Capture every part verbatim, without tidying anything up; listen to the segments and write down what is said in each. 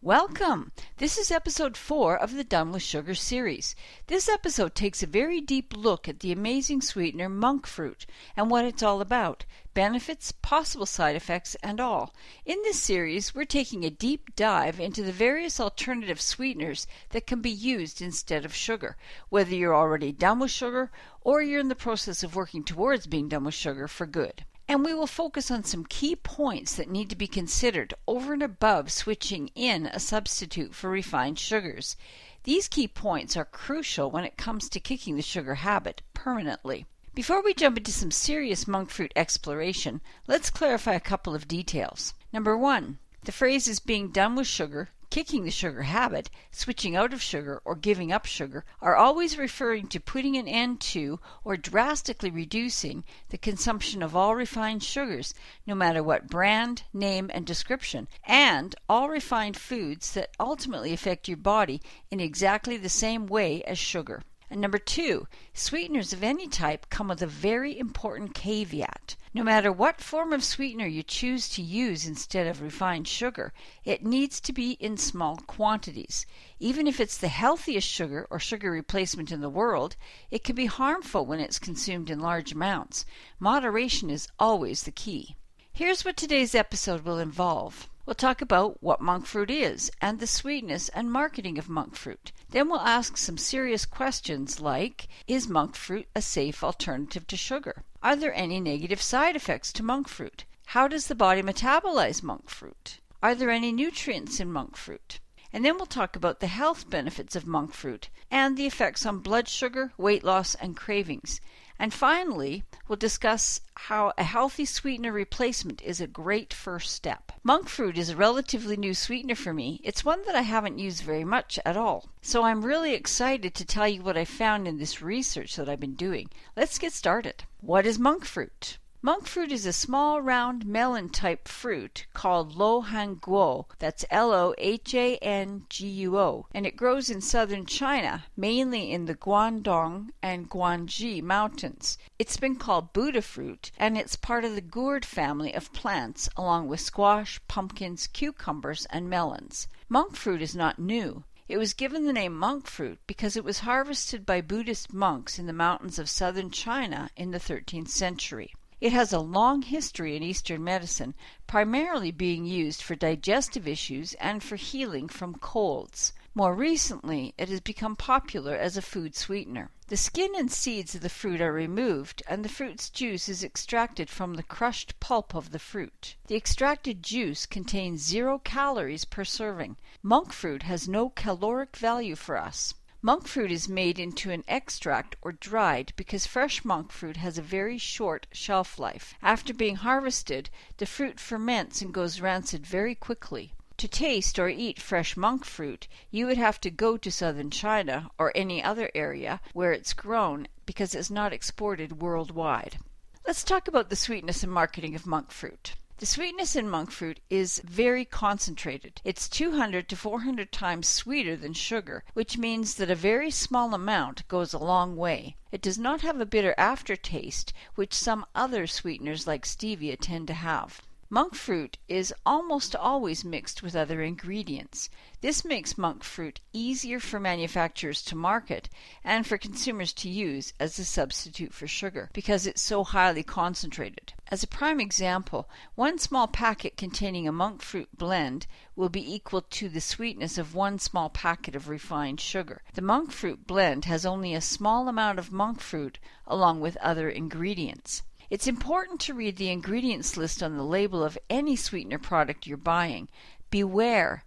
Welcome! This is episode four of the Done with Sugar series. This episode takes a very deep look at the amazing sweetener monk fruit and what it's all about, benefits, possible side effects, and all. In this series, we're taking a deep dive into the various alternative sweeteners that can be used instead of sugar, whether you're already done with sugar or you're in the process of working towards being done with sugar for good. And we will focus on some key points that need to be considered over and above switching in a substitute for refined sugars. These key points are crucial when it comes to kicking the sugar habit permanently. Before we jump into some serious monk fruit exploration, let's clarify a couple of details. Number one, the phrase is being done with sugar, kicking the sugar habit, switching out of sugar, or giving up sugar are always referring to putting an end to or drastically reducing the consumption of all refined sugars, no matter what brand, name, and description, and all refined foods that ultimately affect your body in exactly the same way as sugar. And number two, sweeteners of any type come with a very important caveat. No matter what form of sweetener you choose to use instead of refined sugar, it needs to be in small quantities. Even if it's the healthiest sugar or sugar replacement in the world, it can be harmful when it's consumed in large amounts. Moderation is always the key. Here's what today's episode will involve. We'll talk about what monk fruit is and the sweetness and marketing of monk fruit. Then we'll ask some serious questions like, is monk fruit a safe alternative to sugar? Are there any negative side effects to monk fruit? How does the body metabolize monk fruit? Are there any nutrients in monk fruit? And then we'll talk about the health benefits of monk fruit and the effects on blood sugar, weight loss, and cravings. And finally, we'll discuss how a healthy sweetener replacement is a great first step. Monk fruit is a relatively new sweetener for me. It's one that I haven't used very much at all. So I'm really excited to tell you what I found in this research that I've been doing. Let's get started. What is monk fruit? Monk fruit is a small, round, melon-type fruit called lo han guo, that's L O H A N G U O, and it grows in southern China, mainly in the Guangdong and Guangxi mountains. It's been called Buddha fruit, and it's part of the gourd family of plants, along with squash, pumpkins, cucumbers, and melons. Monk fruit is not new. It was given the name monk fruit because it was harvested by Buddhist monks in the mountains of southern China in the thirteenth century. It has a long history in Eastern medicine, primarily being used for digestive issues and for healing from colds. More recently, it has become popular as a food sweetener. The skin and seeds of the fruit are removed, and the fruit's juice is extracted from the crushed pulp of the fruit. The extracted juice contains zero calories per serving. Monk fruit has no caloric value for us. Monk fruit is made into an extract or dried because fresh monk fruit has a very short shelf life. After being harvested, the fruit ferments and goes rancid very quickly. To taste or eat fresh monk fruit, you would have to go to southern China or any other area where it's grown because it's not exported worldwide. Let's talk about the sweetness and marketing of monk fruit. The sweetness in monk fruit is very concentrated. It's two hundred to four hundred times sweeter than sugar, which means that a very small amount goes a long way. It does not have a bitter aftertaste, which some other sweeteners like stevia tend to have. Monk fruit is almost always mixed with other ingredients. This makes monk fruit easier for manufacturers to market and for consumers to use as a substitute for sugar because it's so highly concentrated. As a prime example, one small packet containing a monk fruit blend will be equal to the sweetness of one small packet of refined sugar. The monk fruit blend has only a small amount of monk fruit along with other ingredients. It's important to read the ingredients list on the label of any sweetener product you're buying. Beware!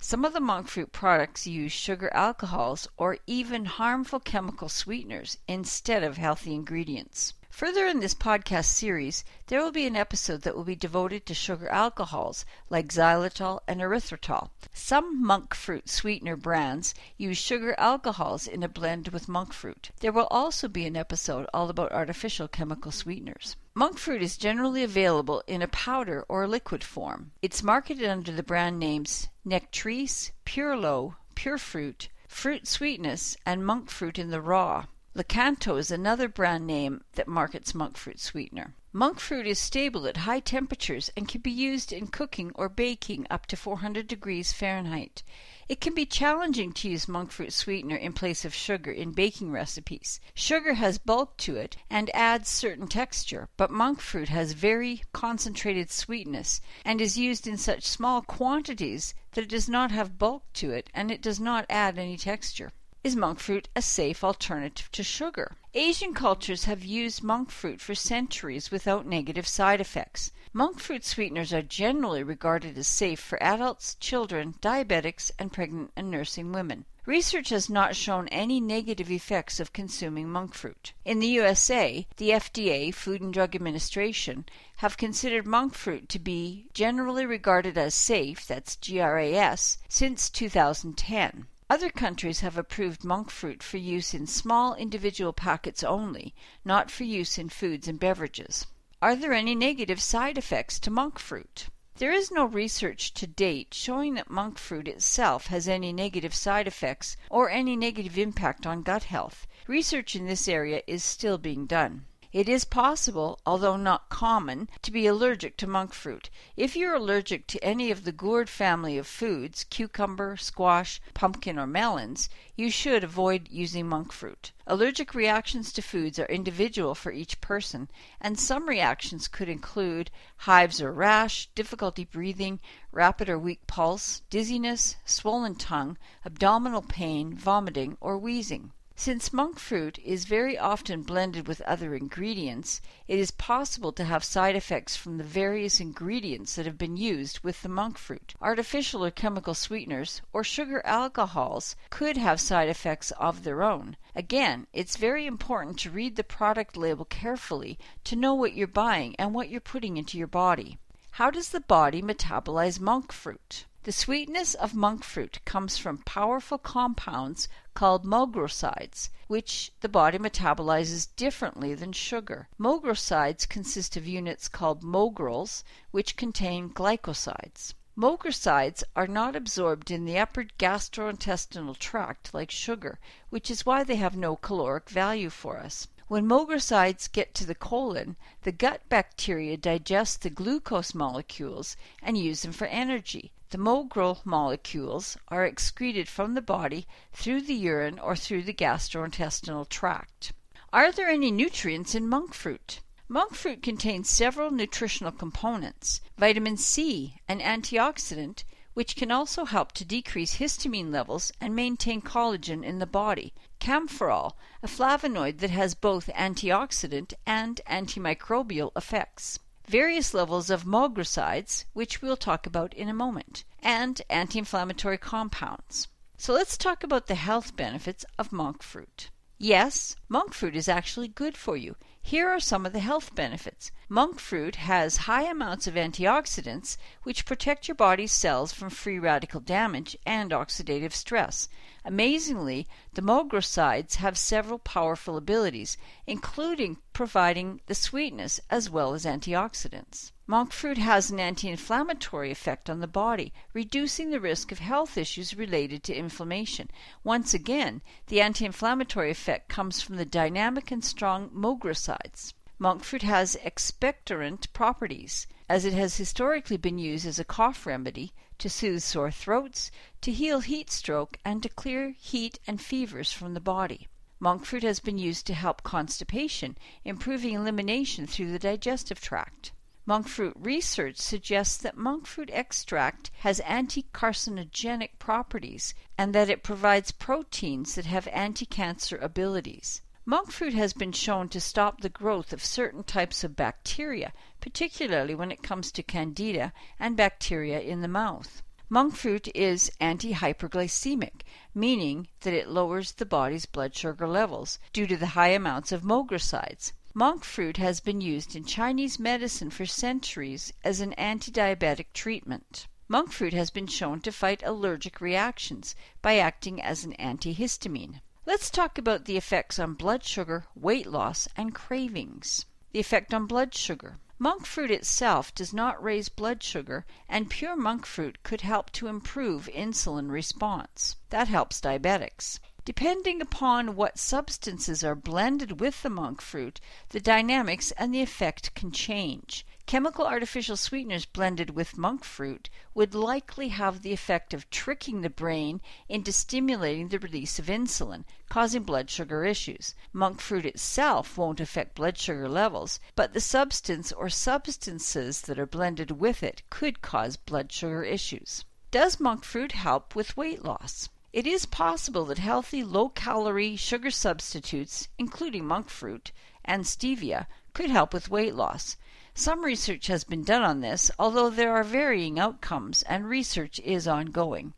Some of the monk fruit products use sugar alcohols or even harmful chemical sweeteners instead of healthy ingredients. Further in this podcast series, there will be an episode that will be devoted to sugar alcohols like xylitol and erythritol. Some monk fruit sweetener brands use sugar alcohols in a blend with monk fruit. There will also be an episode all about artificial chemical sweeteners. Monk fruit is generally available in a powder or liquid form. It's marketed under the brand names Nectrice, PureLo, PureFruit, Fruit Sweetness, and Monk Fruit in the Raw. Lakanto is another brand name that markets monk fruit sweetener. Monk fruit is stable at high temperatures and can be used in cooking or baking up to four hundred degrees Fahrenheit. It can be challenging to use monk fruit sweetener in place of sugar in baking recipes. Sugar has bulk to it and adds certain texture, but monk fruit has very concentrated sweetness and is used in such small quantities that it does not have bulk to it and it does not add any texture. Is monk fruit a safe alternative to sugar? Asian cultures have used monk fruit for centuries without negative side effects. Monk fruit sweeteners are generally regarded as safe for adults, children, diabetics, and pregnant and nursing women. Research has not shown any negative effects of consuming monk fruit. In the U S A, the F D A, Food and Drug Administration, have considered monk fruit to be generally regarded as safe, that's G R A S, since two thousand ten. Other countries have approved monk fruit for use in small individual packets only, not for use in foods and beverages. Are there any negative side effects to monk fruit? There is no research to date showing that monk fruit itself has any negative side effects or any negative impact on gut health. Research in this area is still being done. It is possible, although not common, to be allergic to monk fruit. If you're allergic to any of the gourd family of foods, cucumber, squash, pumpkin, or melons, you should avoid using monk fruit. Allergic reactions to foods are individual for each person, and some reactions could include hives or rash, difficulty breathing, rapid or weak pulse, dizziness, swollen tongue, abdominal pain, vomiting, or wheezing. Since monk fruit is very often blended with other ingredients, it is possible to have side effects from the various ingredients that have been used with the monk fruit. Artificial or chemical sweeteners or sugar alcohols could have side effects of their own. Again, it's very important to read the product label carefully to know what you're buying and what you're putting into your body. How does the body metabolize monk fruit? The sweetness of monk fruit comes from powerful compounds called mogrosides, which the body metabolizes differently than sugar. Mogrosides consist of units called mogrols, which contain glycosides. Mogrosides are not absorbed in the upper gastrointestinal tract like sugar, which is why they have no caloric value for us. When mogrosides get to the colon, the gut bacteria digest the glucose molecules and use them for energy. The mogrel molecules are excreted from the body through the urine or through the gastrointestinal tract. Are there any nutrients in monk fruit? Monk fruit contains several nutritional components. Vitamin C, an antioxidant, which can also help to decrease histamine levels and maintain collagen in the body. Kaempferol, a flavonoid that has both antioxidant and antimicrobial effects. Various levels of mogrosides, which we'll talk about in a moment, and anti-inflammatory compounds. So let's talk about the health benefits of monk fruit. Yes, monk fruit is actually good for you. Here are some of the health benefits. Monk fruit has high amounts of antioxidants, which protect your body's cells from free radical damage and oxidative stress. Amazingly, the mogrosides have several powerful abilities, including providing the sweetness as well as antioxidants. Monk fruit has an anti-inflammatory effect on the body, reducing the risk of health issues related to inflammation. Once again, the anti-inflammatory effect comes from the dynamic and strong mogrosides. Monk fruit has expectorant properties, as it has historically been used as a cough remedy, to soothe sore throats, to heal heat stroke, and to clear heat and fevers from the body. Monk fruit has been used to help constipation, improving elimination through the digestive tract. Monk fruit research suggests that monk fruit extract has anti-carcinogenic properties and that it provides proteins that have anti-cancer abilities. Monk fruit has been shown to stop the growth of certain types of bacteria, particularly when it comes to candida and bacteria in the mouth. Monk fruit is anti-hyperglycemic, meaning that it lowers the body's blood sugar levels due to the high amounts of mogrosides. Monk fruit has been used in Chinese medicine for centuries as an anti-diabetic treatment. Monk fruit has been shown to fight allergic reactions by acting as an antihistamine. Let's talk about the effects on blood sugar, weight loss, and cravings. The effect on blood sugar. Monk fruit itself does not raise blood sugar, and pure monk fruit could help to improve insulin response. That helps diabetics. Depending upon what substances are blended with the monk fruit, the dynamics and the effect can change. Chemical artificial sweeteners blended with monk fruit would likely have the effect of tricking the brain into stimulating the release of insulin, causing blood sugar issues. Monk fruit itself won't affect blood sugar levels, but the substance or substances that are blended with it could cause blood sugar issues. Does monk fruit help with weight loss? It is possible that healthy, low-calorie sugar substitutes, including monk fruit and stevia, could help with weight loss. Some research has been done on this, although there are varying outcomes and research is ongoing.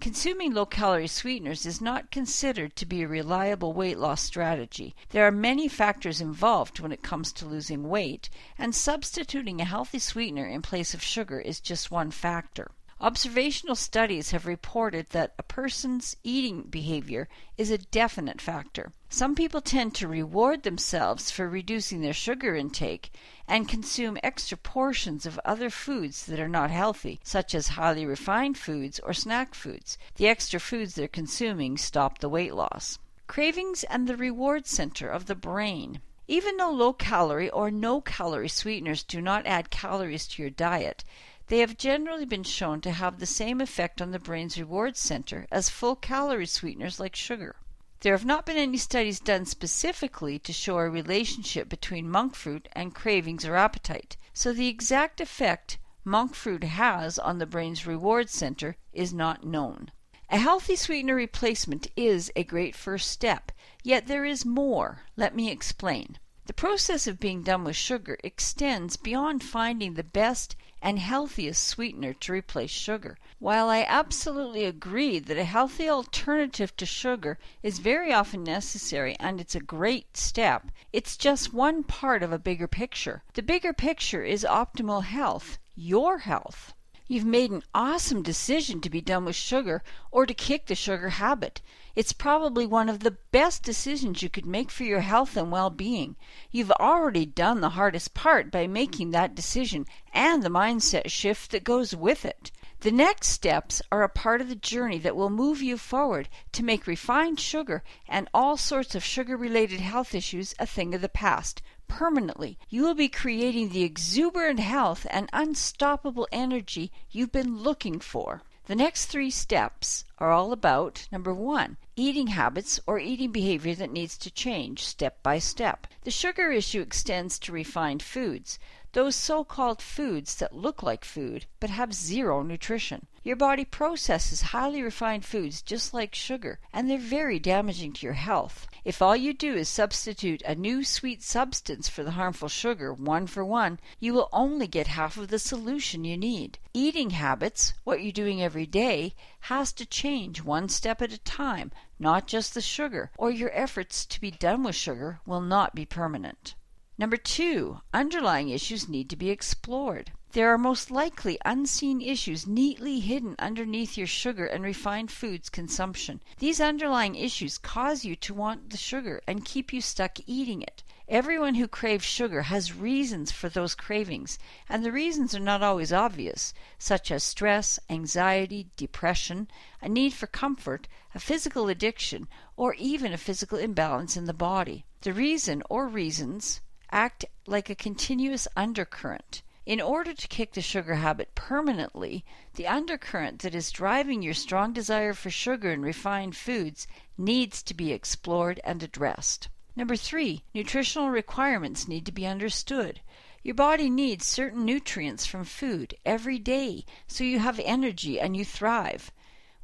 Consuming low-calorie sweeteners is not considered to be a reliable weight loss strategy. There are many factors involved when it comes to losing weight, and substituting a healthy sweetener in place of sugar is just one factor. Observational studies have reported that a person's eating behavior is a definite factor. Some people tend to reward themselves for reducing their sugar intake and consume extra portions of other foods that are not healthy, such as highly refined foods or snack foods. The extra foods they're consuming stop the weight loss. Cravings and the reward center of the brain. Even though low-calorie or no-calorie sweeteners do not add calories to your diet, they have generally been shown to have the same effect on the brain's reward center as full-calorie sweeteners like sugar. There have not been any studies done specifically to show a relationship between monk fruit and cravings or appetite, so the exact effect monk fruit has on the brain's reward center is not known. A healthy sweetener replacement is a great first step, yet there is more. Let me explain. The process of being done with sugar extends beyond finding the best and healthiest sweetener to replace sugar. While I absolutely agree that a healthy alternative to sugar is very often necessary and it's a great step, it's just one part of a bigger picture. The bigger picture is optimal health, your health. You've made an awesome decision to be done with sugar or to kick the sugar habit. It's probably one of the best decisions you could make for your health and well-being. You've already done the hardest part by making that decision and the mindset shift that goes with it. The next steps are a part of the journey that will move you forward to make refined sugar and all sorts of sugar-related health issues a thing of the past. Permanently, you will be creating the exuberant health and unstoppable energy you've been looking for. The next three steps are all about, number one, eating habits or eating behavior that needs to change step by step. The sugar issue extends to refined foods, those so-called foods that look like food but have zero nutrition. Your body processes highly refined foods just like sugar, and they're very damaging to your health. If all you do is substitute a new sweet substance for the harmful sugar one for one, you will only get half of the solution you need. Eating habits, what you're doing every day, has to change one step at a time, not just the sugar, or your efforts to be done with sugar will not be permanent. Number two, underlying issues need to be explored. There are most likely unseen issues neatly hidden underneath your sugar and refined foods consumption. These underlying issues cause you to want the sugar and keep you stuck eating it. Everyone who craves sugar has reasons for those cravings, and the reasons are not always obvious, such as stress, anxiety, depression, a need for comfort, a physical addiction, or even a physical imbalance in the body. The reason or reasons act like a continuous undercurrent. In order to kick the sugar habit permanently, the undercurrent that is driving your strong desire for sugar and refined foods needs to be explored and addressed. Number three, nutritional requirements need to be understood. Your body needs certain nutrients from food every day so you have energy and you thrive.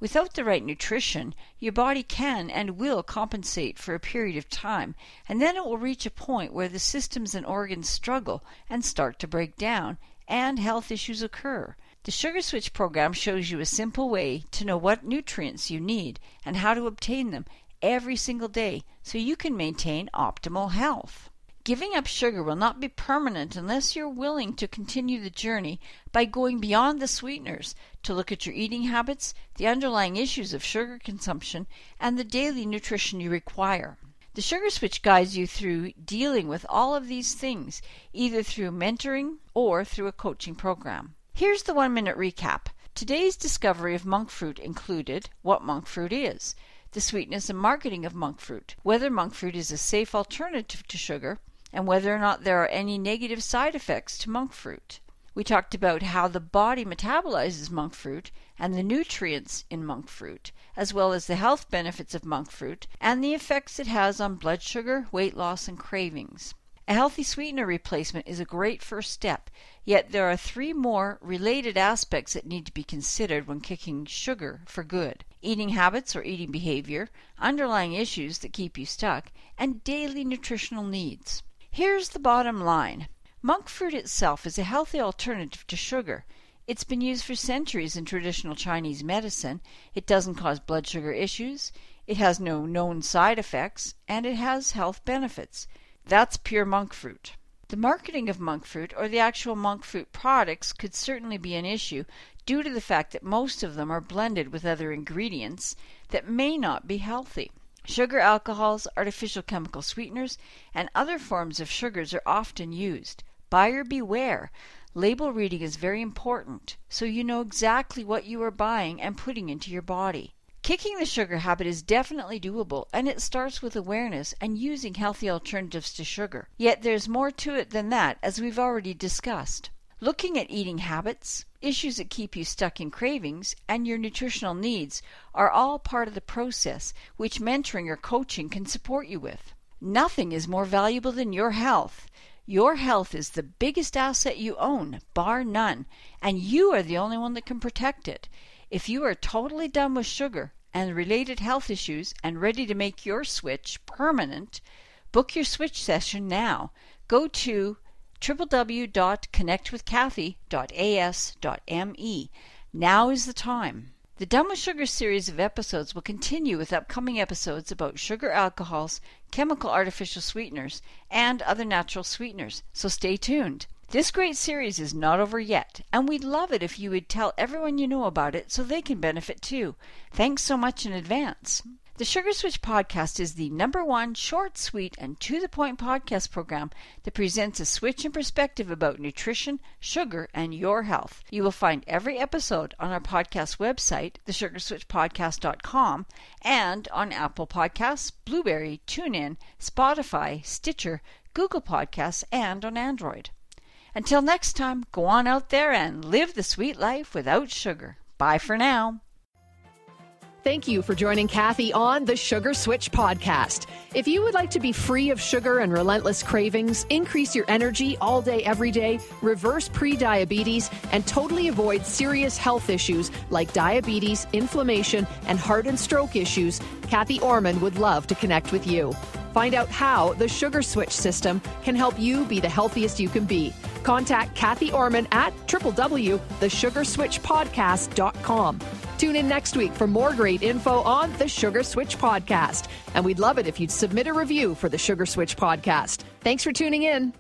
Without the right nutrition, your body can and will compensate for a period of time, and then it will reach a point where the systems and organs struggle and start to break down, and health issues occur. The Sugar Switch program shows you a simple way to know what nutrients you need and how to obtain them every single day so you can maintain optimal health. Giving up sugar will not be permanent unless you're willing to continue the journey by going beyond the sweeteners to look at your eating habits, the underlying issues of sugar consumption, and the daily nutrition you require. The Sugar Switch guides you through dealing with all of these things, either through mentoring or through a coaching program. Here's the one-minute recap. Today's discovery of monk fruit included what monk fruit is, the sweetness and marketing of monk fruit, whether monk fruit is a safe alternative to sugar, and whether or not there are any negative side effects to monk fruit. We talked about how the body metabolizes monk fruit and the nutrients in monk fruit, as well as the health benefits of monk fruit and the effects it has on blood sugar, weight loss, and cravings. A healthy sweetener replacement is a great first step, yet there are three more related aspects that need to be considered when kicking sugar for good: eating habits or eating behavior, underlying issues that keep you stuck, and daily nutritional needs. Here's the bottom line. Monk fruit itself is a healthy alternative to sugar. It's been used for centuries in traditional Chinese medicine. It doesn't cause blood sugar issues, it has no known side effects, and it has health benefits. That's pure monk fruit. The marketing of monk fruit, or the actual monk fruit products, could certainly be an issue due to the fact that most of them are blended with other ingredients that may not be healthy. Sugar alcohols, artificial chemical sweeteners, and other forms of sugars are often used. Buyer beware. Label reading is very important, so you know exactly what you are buying and putting into your body. Kicking the sugar habit is definitely doable, and it starts with awareness and using healthy alternatives to sugar. Yet there's more to it than that, as we've already discussed. Looking at eating habits, issues that keep you stuck in cravings, and your nutritional needs are all part of the process, which mentoring or coaching can support you with. Nothing is more valuable than your health. Your health is the biggest asset you own, bar none, and you are the only one that can protect it. If you are totally done with sugar and related health issues and ready to make your switch permanent, book your switch session now. Go to w w w dot connect with cathy dot a s dot m e. Now is the time. The Done with Sugar series of episodes will continue with upcoming episodes about sugar alcohols, chemical artificial sweeteners, and other natural sweeteners, so stay tuned. This great series is not over yet, and we'd love it if you would tell everyone you know about it so they can benefit too. Thanks so much in advance. The Sugar Switch podcast is the number one short, sweet, and to-the-point podcast program that presents a switch in perspective about nutrition, sugar, and your health. You will find every episode on our podcast website, the sugar switch podcast dot com, and on Apple Podcasts, Blueberry, TuneIn, Spotify, Stitcher, Google Podcasts, and on Android. Until next time, go on out there and live the sweet life without sugar. Bye for now. Thank you for joining Cathy on the Sugar Switch podcast. If you would like to be free of sugar and relentless cravings, increase your energy all day, every day, reverse pre-diabetes, and totally avoid serious health issues like diabetes, inflammation, and heart and stroke issues, Cathy Orman would love to connect with you. Find out how the Sugar Switch system can help you be the healthiest you can be. Contact Cathy Orman at w w w dot the sugar switch podcast dot com. Tune in next week for more great info on the Sugar Switch podcast. And we'd love it if you'd submit a review for the Sugar Switch podcast. Thanks for tuning in.